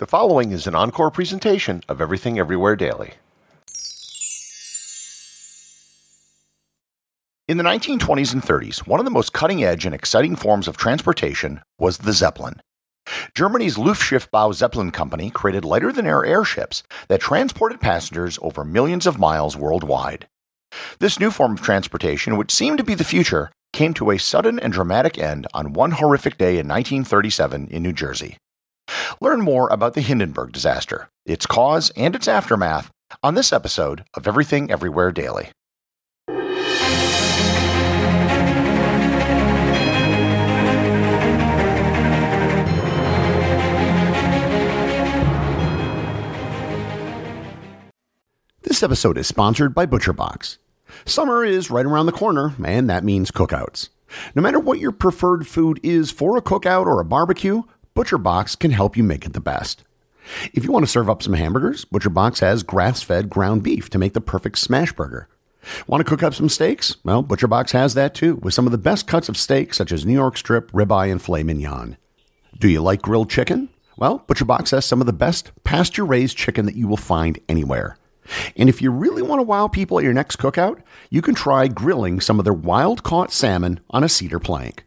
The following is an encore presentation of Everything Everywhere Daily. In the 1920s and 30s, one of the most cutting-edge and exciting forms of transportation was the Zeppelin. Germany's Luftschiffbau Zeppelin Company created lighter-than-air airships that transported passengers over millions of miles worldwide. This new form of transportation, which seemed to be the future, came to a sudden and dramatic end on one horrific day in 1937 in New Jersey. Learn more about the Hindenburg disaster, its cause, and its aftermath on this episode of Everything Everywhere Daily. This episode is sponsored by ButcherBox. Summer is right around the corner, and that means cookouts. No matter what your preferred food is for a cookout or a barbecue, ButcherBox can help you make it the best. If you want to serve up some hamburgers, ButcherBox has grass-fed ground beef to make the perfect smash burger. Want to cook up some steaks? Well, ButcherBox has that too, with some of the best cuts of steak such as New York strip, ribeye, and filet mignon. Do you like grilled chicken? Well, ButcherBox has some of the best pasture-raised chicken that you will find anywhere. And if you really want to wow people at your next cookout, you can try grilling some of their wild-caught salmon on a cedar plank.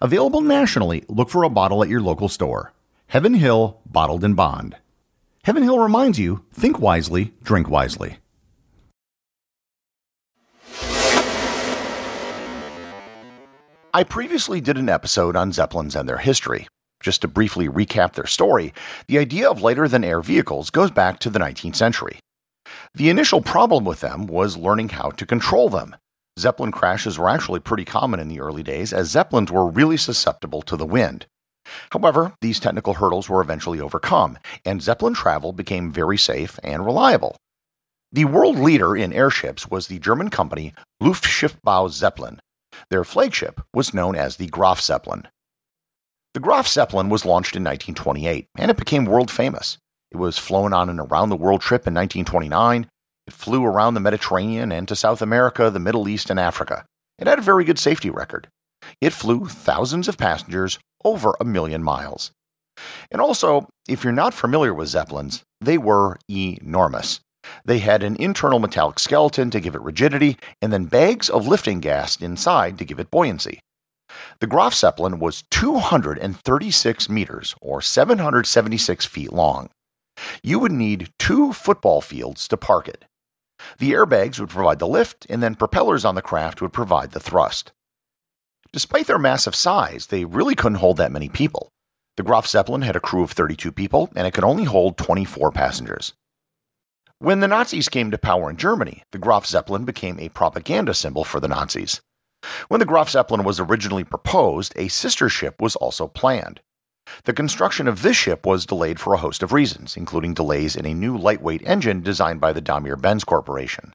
Available nationally, look for a bottle at your local store. Heaven Hill Bottled and Bond. Heaven Hill reminds you, think wisely, drink wisely. I previously did an episode on Zeppelins and their history. Just to briefly recap their story, the idea of lighter-than-air vehicles goes back to the 19th century. The initial problem with them was learning how to control them. Zeppelin crashes were actually pretty common in the early days, as Zeppelins were really susceptible to the wind. However, these technical hurdles were eventually overcome, and Zeppelin travel became very safe and reliable. The world leader in airships was the German company Luftschiffbau Zeppelin. Their flagship was known as the Graf Zeppelin. The Graf Zeppelin was launched in 1928, and it became world famous. It was flown on an around-the-world trip in 1929. It flew around the Mediterranean and to South America, the Middle East, and Africa. It had a very good safety record. It flew thousands of passengers over 1 million miles. And also, if you're not familiar with Zeppelins, they were enormous. They had an internal metallic skeleton to give it rigidity, and then bags of lifting gas inside to give it buoyancy. The Graf Zeppelin was 236 meters, or 776 feet long. You would need 2 football fields to park it. The airbags would provide the lift, and then propellers on the craft would provide the thrust. Despite their massive size, they really couldn't hold that many people. The Graf Zeppelin had a crew of 32 people, and it could only hold 24 passengers. When the Nazis came to power in Germany, the Graf Zeppelin became a propaganda symbol for the Nazis. When the Graf Zeppelin was originally proposed, a sister ship was also planned. The construction of this ship was delayed for a host of reasons, including delays in a new lightweight engine designed by the Daimler-Benz Corporation.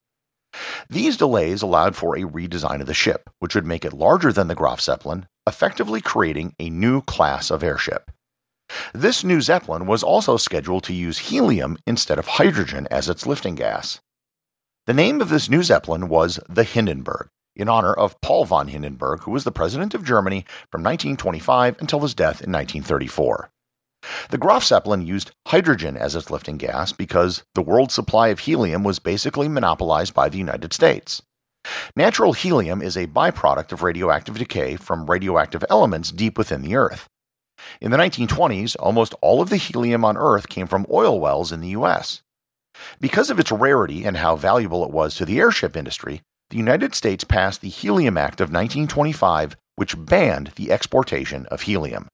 These delays allowed for a redesign of the ship, which would make it larger than the Graf Zeppelin, effectively creating a new class of airship. This new Zeppelin was also scheduled to use helium instead of hydrogen as its lifting gas. The name of this new Zeppelin was the Hindenburg, in honor of Paul von Hindenburg, who was the president of Germany from 1925 until his death in 1934. The Graf Zeppelin used hydrogen as its lifting gas because the world supply of helium was basically monopolized by the United States. Natural helium is a byproduct of radioactive decay from radioactive elements deep within the Earth. In the 1920s, almost all of the helium on Earth came from oil wells in the U.S. Because of its rarity and how valuable it was to the airship industry, the United States passed the Helium Act of 1925, which banned the exportation of helium.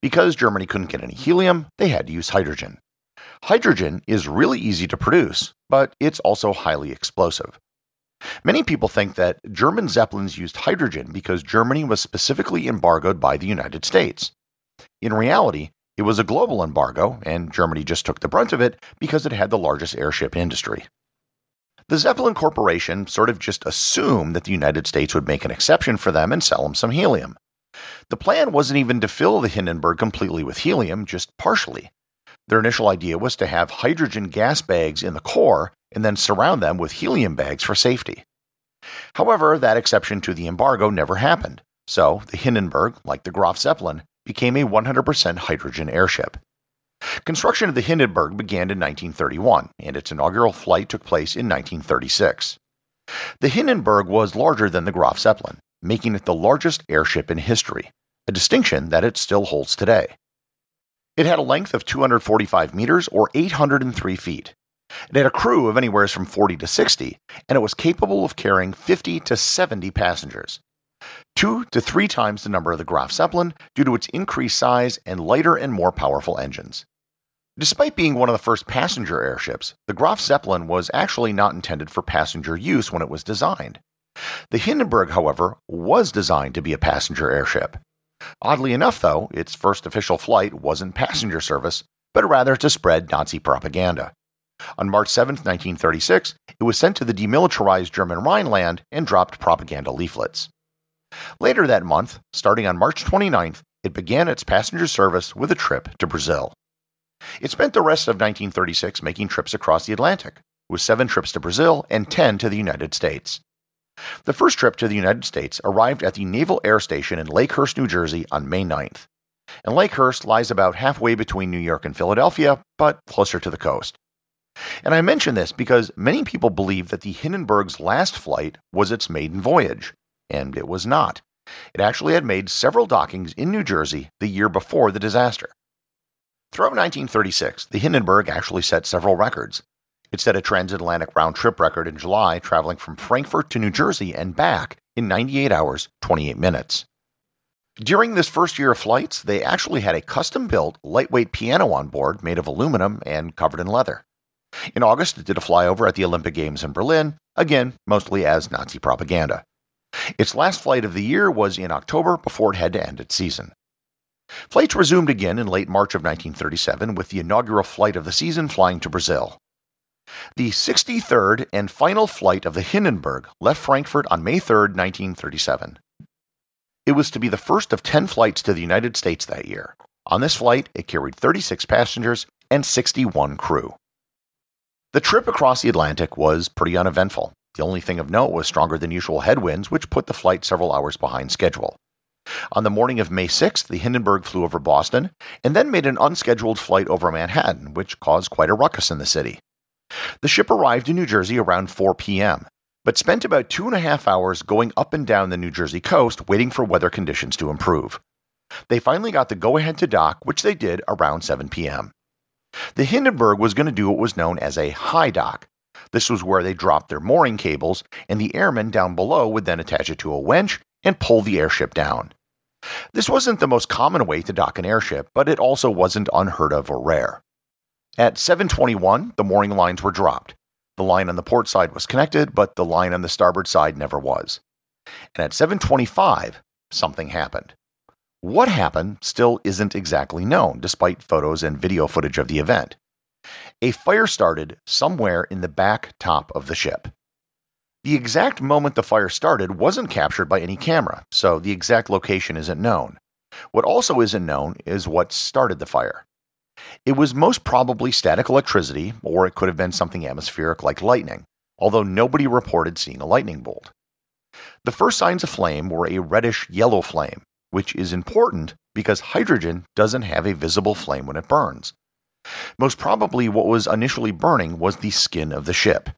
Because Germany couldn't get any helium, they had to use hydrogen. Hydrogen is really easy to produce, but it's also highly explosive. Many people think that German Zeppelins used hydrogen because Germany was specifically embargoed by the United States. In reality, it was a global embargo, and Germany just took the brunt of it because it had the largest airship industry. The Zeppelin Corporation sort of just assumed that the United States would make an exception for them and sell them some helium. The plan wasn't even to fill the Hindenburg completely with helium, just partially. Their initial idea was to have hydrogen gas bags in the core and then surround them with helium bags for safety. However, that exception to the embargo never happened, so the Hindenburg, like the Graf Zeppelin, became a 100% hydrogen airship. Construction of the Hindenburg began in 1931, and its inaugural flight took place in 1936. The Hindenburg was larger than the Graf Zeppelin, making it the largest airship in history, a distinction that it still holds today. It had a length of 245 meters or 803 feet. It had a crew of anywhere from 40 to 60, and it was capable of carrying 50 to 70 passengers, 2 to 3 times the number of the Graf Zeppelin due to its increased size and lighter and more powerful engines. Despite being one of the first passenger airships, the Graf Zeppelin was actually not intended for passenger use when it was designed. The Hindenburg, however, was designed to be a passenger airship. Oddly enough, though, its first official flight wasn't passenger service, but rather to spread Nazi propaganda. On March 7, 1936, it was sent to the demilitarized German Rhineland and dropped propaganda leaflets. Later that month, starting on March 29th, it began its passenger service with a trip to Brazil. It spent the rest of 1936 making trips across the Atlantic, with 7 trips to Brazil and 10 to the United States. The first trip to the United States arrived at the Naval Air Station in Lakehurst, New Jersey on May 9th. And Lakehurst lies about halfway between New York and Philadelphia, but closer to the coast. And I mention this because many people believe that the Hindenburg's last flight was its maiden voyage, and it was not. It actually had made several dockings in New Jersey the year before the disaster. Throughout 1936, the Hindenburg actually set several records. It set a transatlantic round-trip record in July, traveling from Frankfurt to New Jersey and back in 98 hours, 28 minutes. During this first year of flights, they actually had a custom-built, lightweight piano on board made of aluminum and covered in leather. In August, it did a flyover at the Olympic Games in Berlin, again, mostly as Nazi propaganda. Its last flight of the year was in October before it had to end its season. Flights resumed again in late March of 1937 with the inaugural flight of the season flying to Brazil. The 63rd and final flight of the Hindenburg left Frankfurt on May 3, 1937. It was to be the first of 10 flights to the United States that year. On this flight, it carried 36 passengers and 61 crew. The trip across the Atlantic was pretty uneventful. The only thing of note was stronger than usual headwinds, which put the flight several hours behind schedule. On the morning of May 6th, the Hindenburg flew over Boston and then made an unscheduled flight over Manhattan, which caused quite a ruckus in the city. The ship arrived in New Jersey around 4 p.m., but spent about 2.5 hours going up and down the New Jersey coast waiting for weather conditions to improve. They finally got the go-ahead to dock, which they did around 7 p.m. The Hindenburg was going to do what was known as a high dock. This was where they dropped their mooring cables, and the airmen down below would then attach it to a winch and pull the airship down. This wasn't the most common way to dock an airship, but it also wasn't unheard of or rare. At 7:21, the mooring lines were dropped. The line on the port side was connected, but the line on the starboard side never was. And at 7:25, something happened. What happened still isn't exactly known, despite photos and video footage of the event. A fire started somewhere in the back top of the ship. The exact moment the fire started wasn't captured by any camera, so the exact location isn't known. What also isn't known is what started the fire. It was most probably static electricity, or it could have been something atmospheric like lightning, although nobody reported seeing a lightning bolt. The first signs of flame were a reddish-yellow flame, which is important because hydrogen doesn't have a visible flame when it burns. Most probably what was initially burning was the skin of the ship.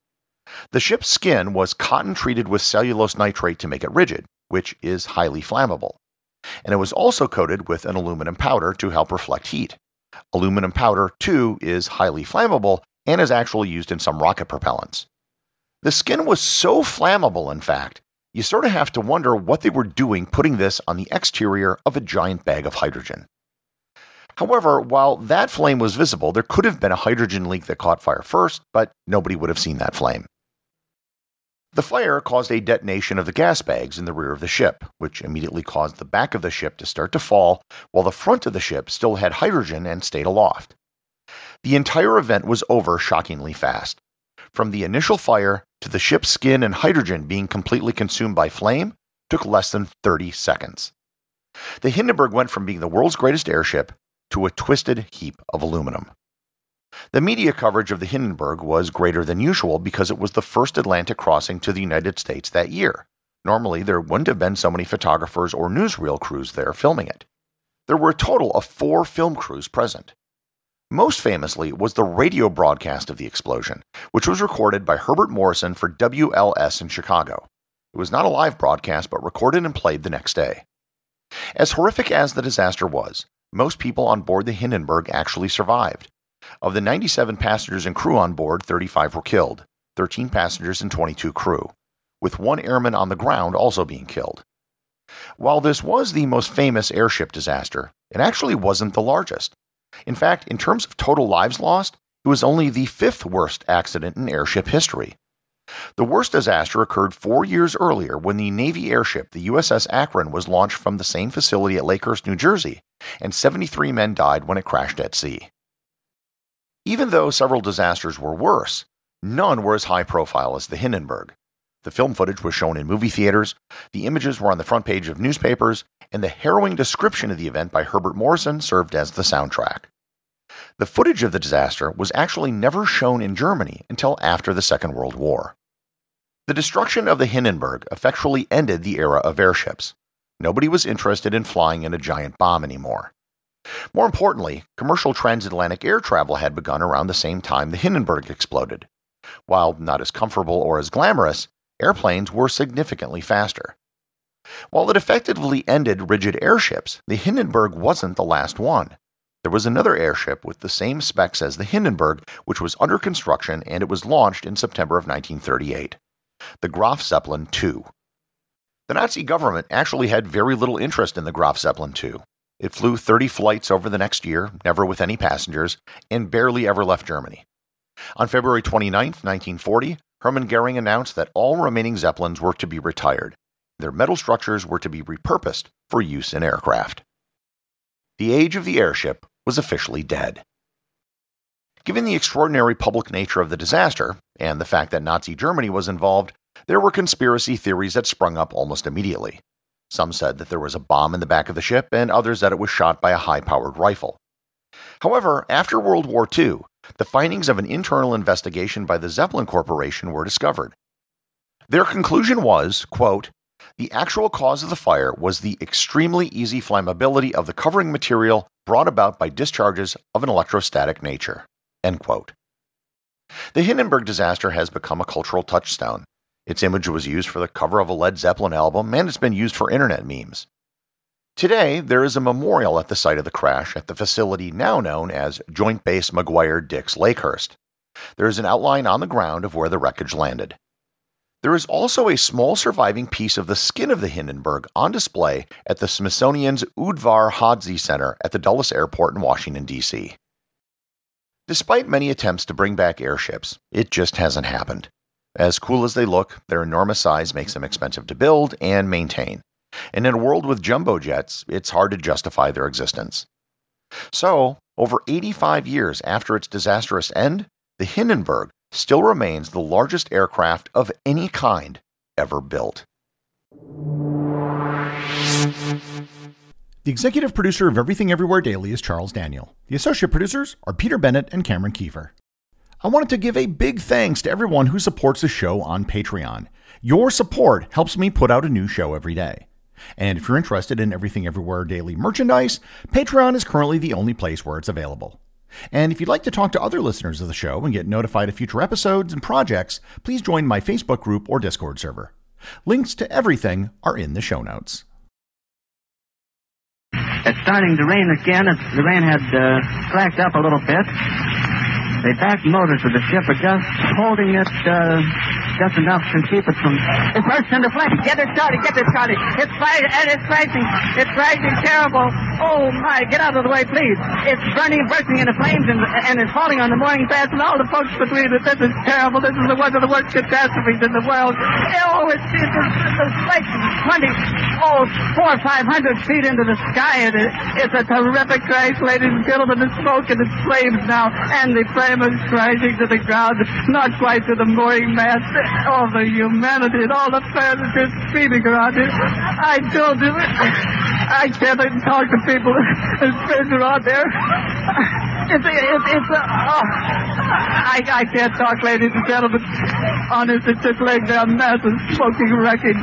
The ship's skin was cotton treated with cellulose nitrate to make it rigid, which is highly flammable. And it was also coated with an aluminum powder to help reflect heat. Aluminum powder, too, is highly flammable and is actually used in some rocket propellants. The skin was so flammable, in fact, you sort of have to wonder what they were doing putting this on the exterior of a giant bag of hydrogen. However, while that flame was visible, there could have been a hydrogen leak that caught fire first, but nobody would have seen that flame. The fire caused a detonation of the gas bags in the rear of the ship, which immediately caused the back of the ship to start to fall, while the front of the ship still had hydrogen and stayed aloft. The entire event was over shockingly fast. From the initial fire to the ship's skin and hydrogen being completely consumed by flame took less than 30 seconds. The Hindenburg went from being the world's greatest airship to a twisted heap of aluminum. The media coverage of the Hindenburg was greater than usual because it was the first Atlantic crossing to the United States that year. Normally, there wouldn't have been so many photographers or newsreel crews there filming it. There were a total of 4 film crews present. Most famously was the radio broadcast of the explosion, which was recorded by Herbert Morrison for WLS in Chicago. It was not a live broadcast, but recorded and played the next day. As horrific as the disaster was, most people on board the Hindenburg actually survived. Of the 97 passengers and crew on board, 35 were killed, 13 passengers and 22 crew, with 1 airman on the ground also being killed. While this was the most famous airship disaster, it actually wasn't the largest. In fact, in terms of total lives lost, it was only the 5th worst accident in airship history. The worst disaster occurred 4 years earlier when the Navy airship, the USS Akron, was launched from the same facility at Lakehurst, New Jersey, and 73 men died when it crashed at sea. Even though several disasters were worse, none were as high profile as the Hindenburg. The film footage was shown in movie theaters, the images were on the front page of newspapers, and the harrowing description of the event by Herbert Morrison served as the soundtrack. The footage of the disaster was actually never shown in Germany until after the Second World War. The destruction of the Hindenburg effectually ended the era of airships. Nobody was interested in flying in a giant bomb anymore. More importantly, commercial transatlantic air travel had begun around the same time the Hindenburg exploded. While not as comfortable or as glamorous, airplanes were significantly faster. While it effectively ended rigid airships, the Hindenburg wasn't the last one. There was another airship with the same specs as the Hindenburg, which was under construction, and it was launched in September of 1938, the Graf Zeppelin II. The Nazi government actually had very little interest in the Graf Zeppelin II. It flew 30 flights over the next year, never with any passengers, and barely ever left Germany. On February 29, 1940, Hermann Göring announced that all remaining Zeppelins were to be retired. Their metal structures were to be repurposed for use in aircraft. The age of the airship was officially dead. Given the extraordinary public nature of the disaster, and the fact that Nazi Germany was involved, there were conspiracy theories that sprung up almost immediately. Some said that there was a bomb in the back of the ship, and others that it was shot by a high-powered rifle. However, after World War II, the findings of an internal investigation by the Zeppelin Corporation were discovered. Their conclusion was, quote, "The actual cause of the fire was the extremely easy flammability of the covering material brought about by discharges of an electrostatic nature," end quote. The Hindenburg disaster has become a cultural touchstone. Its image was used for the cover of a Led Zeppelin album, and it's been used for internet memes. Today, there is a memorial at the site of the crash at the facility now known as Joint Base McGuire-Dix Lakehurst. There is an outline on the ground of where the wreckage landed. There is also a small surviving piece of the skin of the Hindenburg on display at the Smithsonian's Udvar-Hazy Center at the Dulles Airport in Washington, D.C. Despite many attempts to bring back airships, it just hasn't happened. As cool as they look, their enormous size makes them expensive to build and maintain. And in a world with jumbo jets, it's hard to justify their existence. So, over 85 years after its disastrous end, the Hindenburg still remains the largest aircraft of any kind ever built. The executive producer of Everything Everywhere Daily is Charles Daniel. The associate producers are Peter Bennett and Cameron Kieffer. I wanted to give a big thanks to everyone who supports the show on Patreon. Your support helps me put out a new show every day. And if you're interested in Everything Everywhere Daily merchandise, Patreon is currently the only place where it's available. And if you'd like to talk to other listeners of the show and get notified of future episodes and projects, please join my Facebook group or Discord server. Links to everything are in the show notes. It's starting to rain again. The rain had slacked up a little bit. The back motors of the ship are just holding it just enough to keep it from... It bursts into flames. Get it started. It's rising terrible. Oh, my. Get out of the way, please. It's burning, bursting into flames, and it's falling on the mooring fast, and all the folks between it. This is terrible. This is one of the worst catastrophes in the world. Oh, it's like 400 or 500 feet into the sky, and it's a terrific crash, ladies and gentlemen. It's smoke and it's flames now, and the flame is crashing to the ground, not quite to the mooring mast. All the humanity and all the passengers speeding around here. I told you, I can't even talk to people and friends around there. I can't talk, ladies and gentlemen. Honestly, it's just laying there, masses smoking wreckage.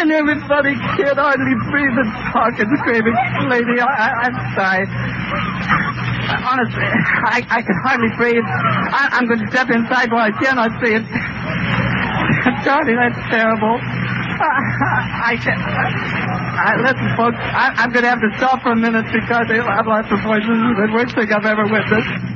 And everybody can't hardly breathe and talk and screaming. Lady, I'm sorry. Honestly, I can hardly breathe. I'm going to step inside while I cannot see it. Johnny, that's terrible. I can't. Listen, folks, I'm going to have to stop for a minute because I've lost the voices. It's the worst thing I've ever witnessed.